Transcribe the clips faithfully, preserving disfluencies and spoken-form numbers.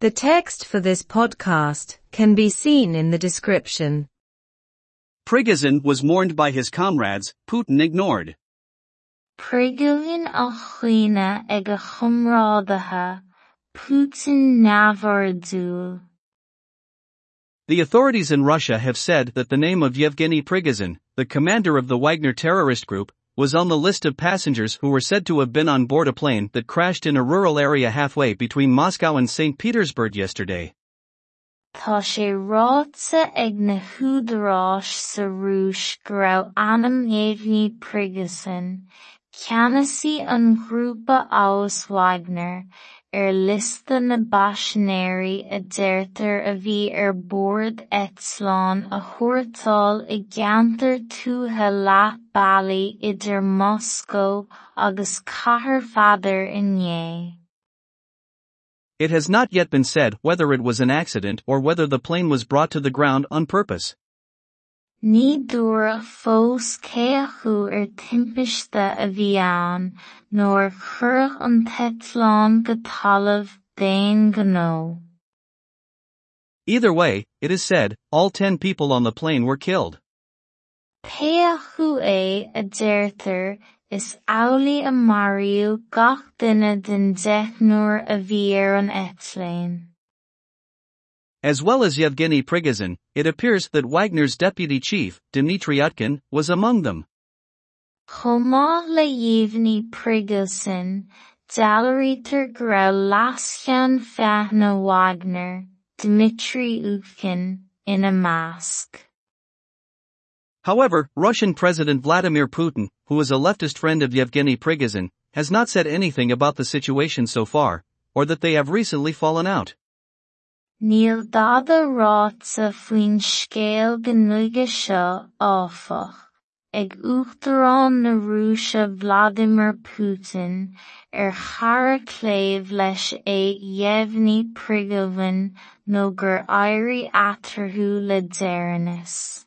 The text for this podcast can be seen in the description. Prigozhin was mourned by his comrades, Putin ignored. Prigozhin Alchina ega Khumradaha, Putin Navardul. The authorities in Russia have said that the name of Yevgeny Prigozhin, the commander of the Wagner terrorist group, was on the list of passengers who were said to have been on board a plane that crashed in a rural area halfway between Moscow and Saint Petersburg yesterday. Wagner, er lista na bashinari aderter avi er board etzlon a hortal aganter tu halat bali ider Moscow agus kahar father in ye. It has not yet been said whether it was an accident or whether the plane was brought to the ground on purpose. Ni dura fos keahu er timpishta avian, nor kurg un tetlon gatalav dain gano. Either way, it is said, all ten people on the plane were killed. Peahu e aderther is auli amariu gachdina din dech nur avieron etlein. As well as Yevgeny Prigozhin, it appears that Wagner's deputy chief, Dmitry Utkin, was among them. Choma Yevgeny Prigozhin, Dalriter Grau Laschan Fahna Wagner, Dmitry Utkin, in a mask. However, Russian President Vladimir Putin, who is a leftist friend of Yevgeny Prigozhin, has not said anything about the situation so far, or that they have recently fallen out. Níl dada ráta faoin scéal gnóige seo áfach, ag uachtarán na Rúise Vladimir Putin ar chara cléibh leis é Yevgeny Prigozhin nó gur éirí atarthu le deireanais.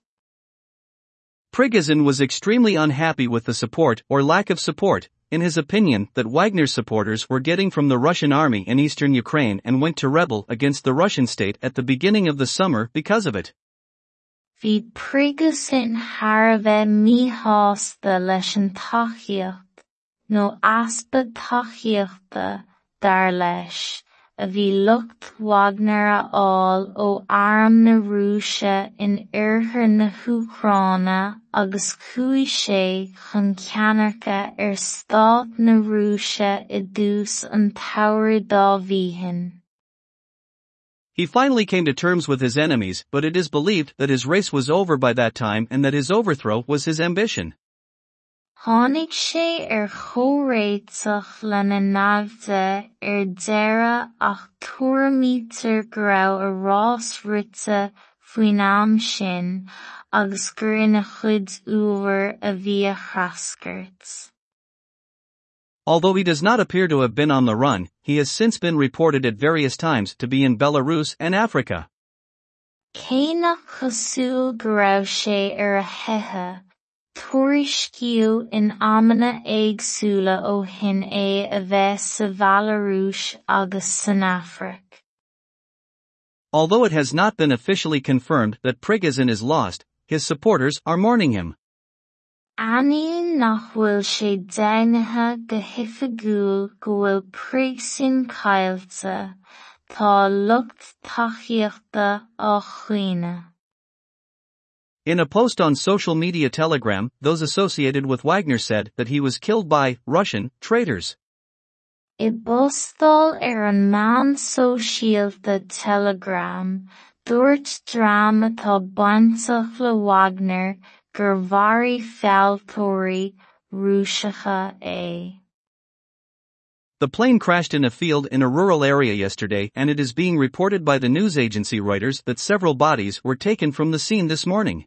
Prigozhin was extremely unhappy with the support or lack of support, in his opinion, that Wagner's supporters were getting from the Russian army in eastern Ukraine and went to rebel against the Russian state at the beginning of the summer because of it. Vid Prigozhin harve mihas the leshen tachiacht, no aspa tachiachta, darlesh, avi lucht Wagner all o arm na Rusha in erher na Hukrana, agus cuishe chun canarca er stát na Rusha idús an tower da vihin. He finally came to terms with his enemies, but it is believed that his race was over by that time and that his overthrow was his ambition. Hánig sé er chóréitach lena navde er dera ach túramítar grau a rás rita faoin am sin, agus gur ina chud uair a bhí a chascairt. Although he does not appear to have been on the run, he has since been reported at various times to be in Belarus and Africa. Céanach chasúil grau sé ar a hethe, túriscíil in amana éagsúla ó hin é a bheith sa Belarus agus san Africa. Although it has not been officially confirmed that Prigozhin is lost, his supporters are mourning him. Aní nach bhfuil sé déanaithe go hoifigiúil go bhfuil Prigozhin cáilte, tá lucht tachiachta á chuoine. In a post on social media Telegram, those associated with Wagner said that he was killed by Russian traitors. Ibostal er an man social the Telegram, dort drama tal bantach le Wagner, gervari faltori, rushacha e. The plane crashed in a field in a rural area yesterday, and it is being reported by the news agency Reuters that several bodies were taken from the scene this morning.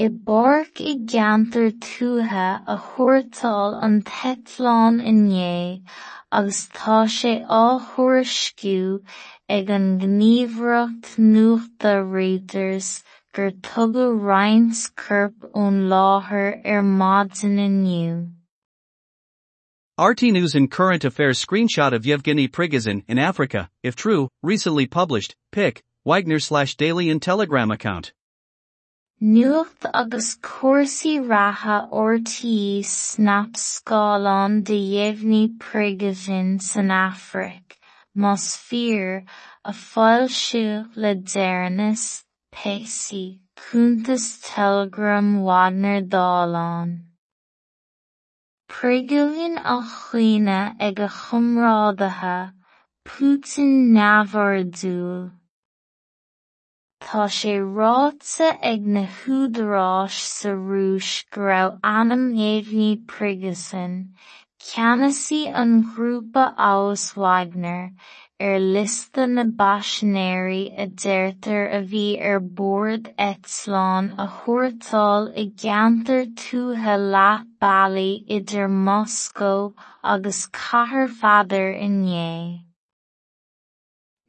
I borg I gantar tuha a hortal an tetlon in ye, agus tá sé á horasciú ag an gníomhreacht nuachta Reuters gur tugadh Reinscurp ón láthair ar maidin inniu. R T News and Current Affairs screenshot of Yevgeny Prigozhin in Africa, if true, recently published, pic, Wagner slash daily and Telegram account. Newth agus korsi raha orti snapskalon de Yevgeny Prigozhin san Afrik, mosfir, a falshu lederanis, pesi, kuntas Telegram Wagner dalon. Prigozhin alchina ega chumradaha, Putin navardul. Tá sé ráta ag na húdaráis sa rúis go raibh anam Yevgeny Prigozhin, ceannasaí an grúpa agus Wagner, ar lista na baisnéirí a deirtear a bhí ar bord eitleán a thuairteáil i gceantar tuatha leath ballaí idir Moscow agus cathair pheadair inné.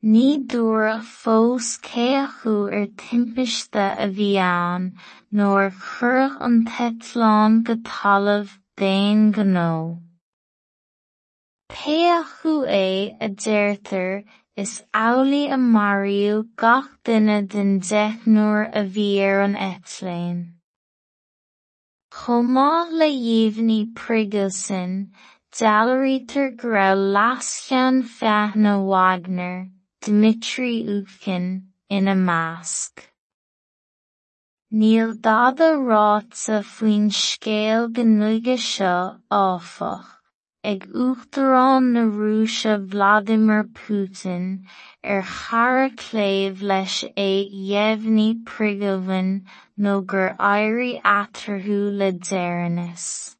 Ní dúra fós céachú ar timpiste a bhíán, nóair chuirg an teitleán go talamh déan go nó. Péachú é a deirtear is álaí a mairiú gach duine den deich nuair a bhí ar an eitleán. Chomá le Yevgeny Prigozhin, d'áirítear go raibh lascain feadhna Wagner, Dmitry Utkin, in a mask. Níl dada ráta faoin scéal gnóga seo áfach, ag uachtarán na Rúise Vladimir Putin, ar charra cléibh leis é Yevgeny Prigozhin nó gur éirí atarthú le deireanais.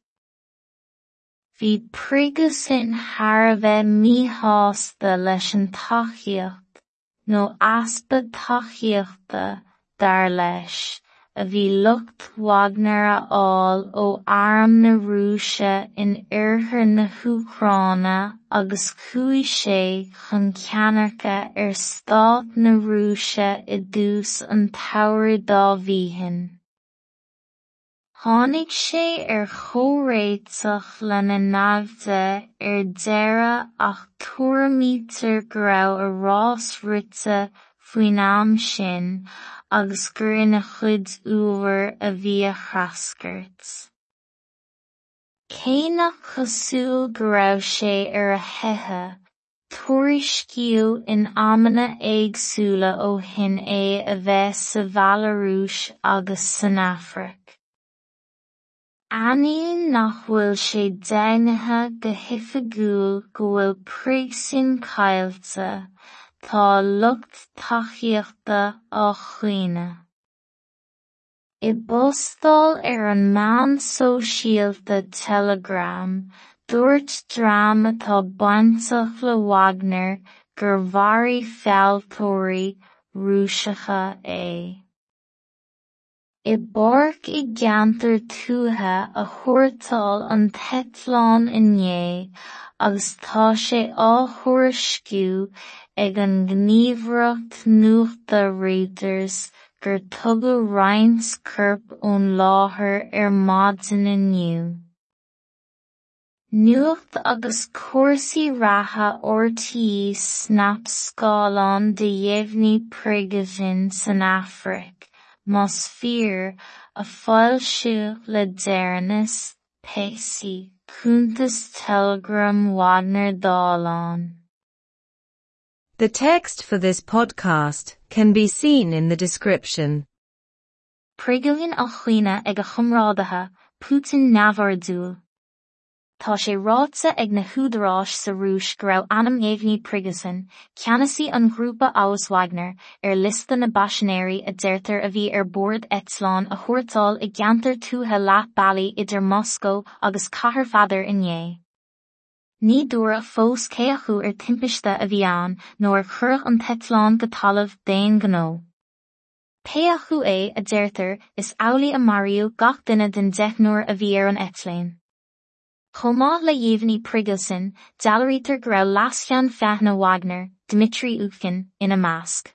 Bhí Prigozhin tharbheith míshásta leis an tacaíocht, nó aspa tacaíochta dar leis, a bhí lucht Wagner a fháil ó arm na Rúise in oirthir na Ucráine agus chuaigh sé chun ceannaice ar stát na Rúise i dtús an tabhair dá bhíothar. Tháinig sé ar chomhréiteach lena naimhde ar deireadh ach tuairimítear go raibh a rás rite faoin am sin agus gur ina chuid uair a bhí a thrascairt. Cé nach cosúil go raibh sé ar a heithe, tuairisciú in amanna éagsúla ó shin é a bheith sa Belarúis agus san Afraic. Aníonn nach bhfuil sé déanaithe go hoifigiúil go bhfuil Prigozhin cáilte, tá lucht tacaíochta á dhaoine. I bostáil ar an meán sóisialta Telegram, dúirt dream atá bainteach le Wagner gur mhairí fealtóirí Rúiseacha é. I bpáirc i gceantar tuatha a thuairteáil an teitleán inné, agus tá sé á thuairisciú ag an gníomhaireacht nuachta Reuters gur tugadh roinnt corp ón láthair ar maidin inniu. Nuacht agus cósaí racha ortaí snapscálán de Yevgeny Prigozhin san Afraic. Mosfir, a falshu lederanis, pesi, kuntas Telegram Wagner dalon. The text for this podcast can be seen in the description. Prigozhin alchina ega chumradaha, Putin navardul. Tá sé ráta ag na húdaráis sa rúis go raibh anam Yevgeny Prigozhin, ceannasaí an grúpa agus Wagner, ar lista na baisnéirí a deirtear a bhí ar bord eitleán a thuairteáil i gceantar tuatha leath ballaí idir Moscow agus cathair pheadair inné. Ní dúra fós céachú ar timpiste a bhíán, nóair chuirg an teitleán go talamh déan go nó. Péachú é a deirtear is álaí a mairiú gach duine den deich nuair a bhí ar an eitleán. Chomá le Yevgeny Prigozhin, d'áirítear go raibh lascain feadhna Wagner, Dmitry Utkin, in a mask.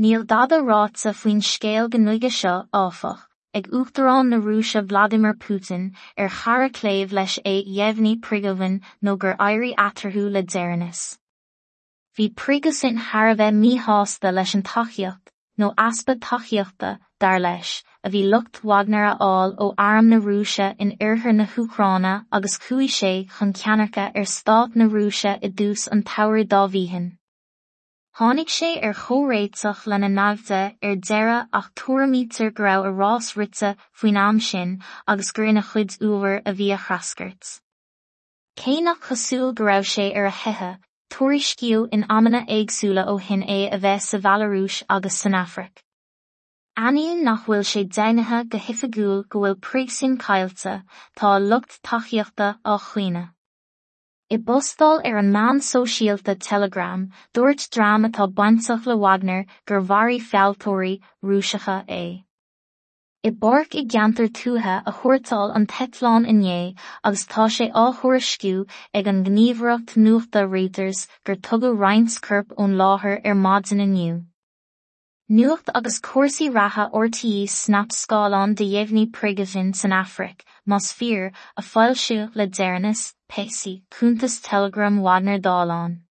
Níl dada ráta faoin scéal gnóga seo áfach, Ag uachtarán na rúise Vladimir Putin ar chara cléibh leis é Yevgeny Prigozhin nó gur éirí atarthú le deireanais. Bhí Prigozhin thar a bheith míshásta leis an tacaíocht nó easpa tacaíochta dar leis, a bhí lucht Wagner a fháil ó airm na rúise in oirthir na Ucráine agus chuaigh sé chun ceannarcha ar stáit na rúise i dtús an Tábhair dá bhíochain. Tháinig sé ar chomhréiteach lena naimhde ar deireadh ach tuairimítear go raibh a rás rite faoin am sin agus gur ina chuid uair a bhí a thrascairt. Cé nach cosúil go raibh sé ar a chethe, tuairí sciú in amanna éagsúla ó shin é a bheith sa Belarúis agus san Afraic. Ainneoin nach bhfuil sé déanathe go hoifigiúil go bhfuil Prigozhin cáilte tá lucht tacaíochta á chuoine. I bostáil ar an meán sóisialta Telegram, dúirt drám atá bainteach le Wagner gur bhairí fealtóirí rúiseacha é. I bpáirc i gceantar tuatha a thuairteáil an tetláin inné agus tá sé á thuairisciú ag an gníomhaireacht nuachta Reuters gur tugadh roinnt corp ón láthair ar maidin inniu. Nuacht agus cuasaí ratha ortaí snap scáilán de Yevgeny Prigozhin san Afraic, más fíor a foilsiú le deireanais, Pesi, Kuntas Telegram Wagner Dalan.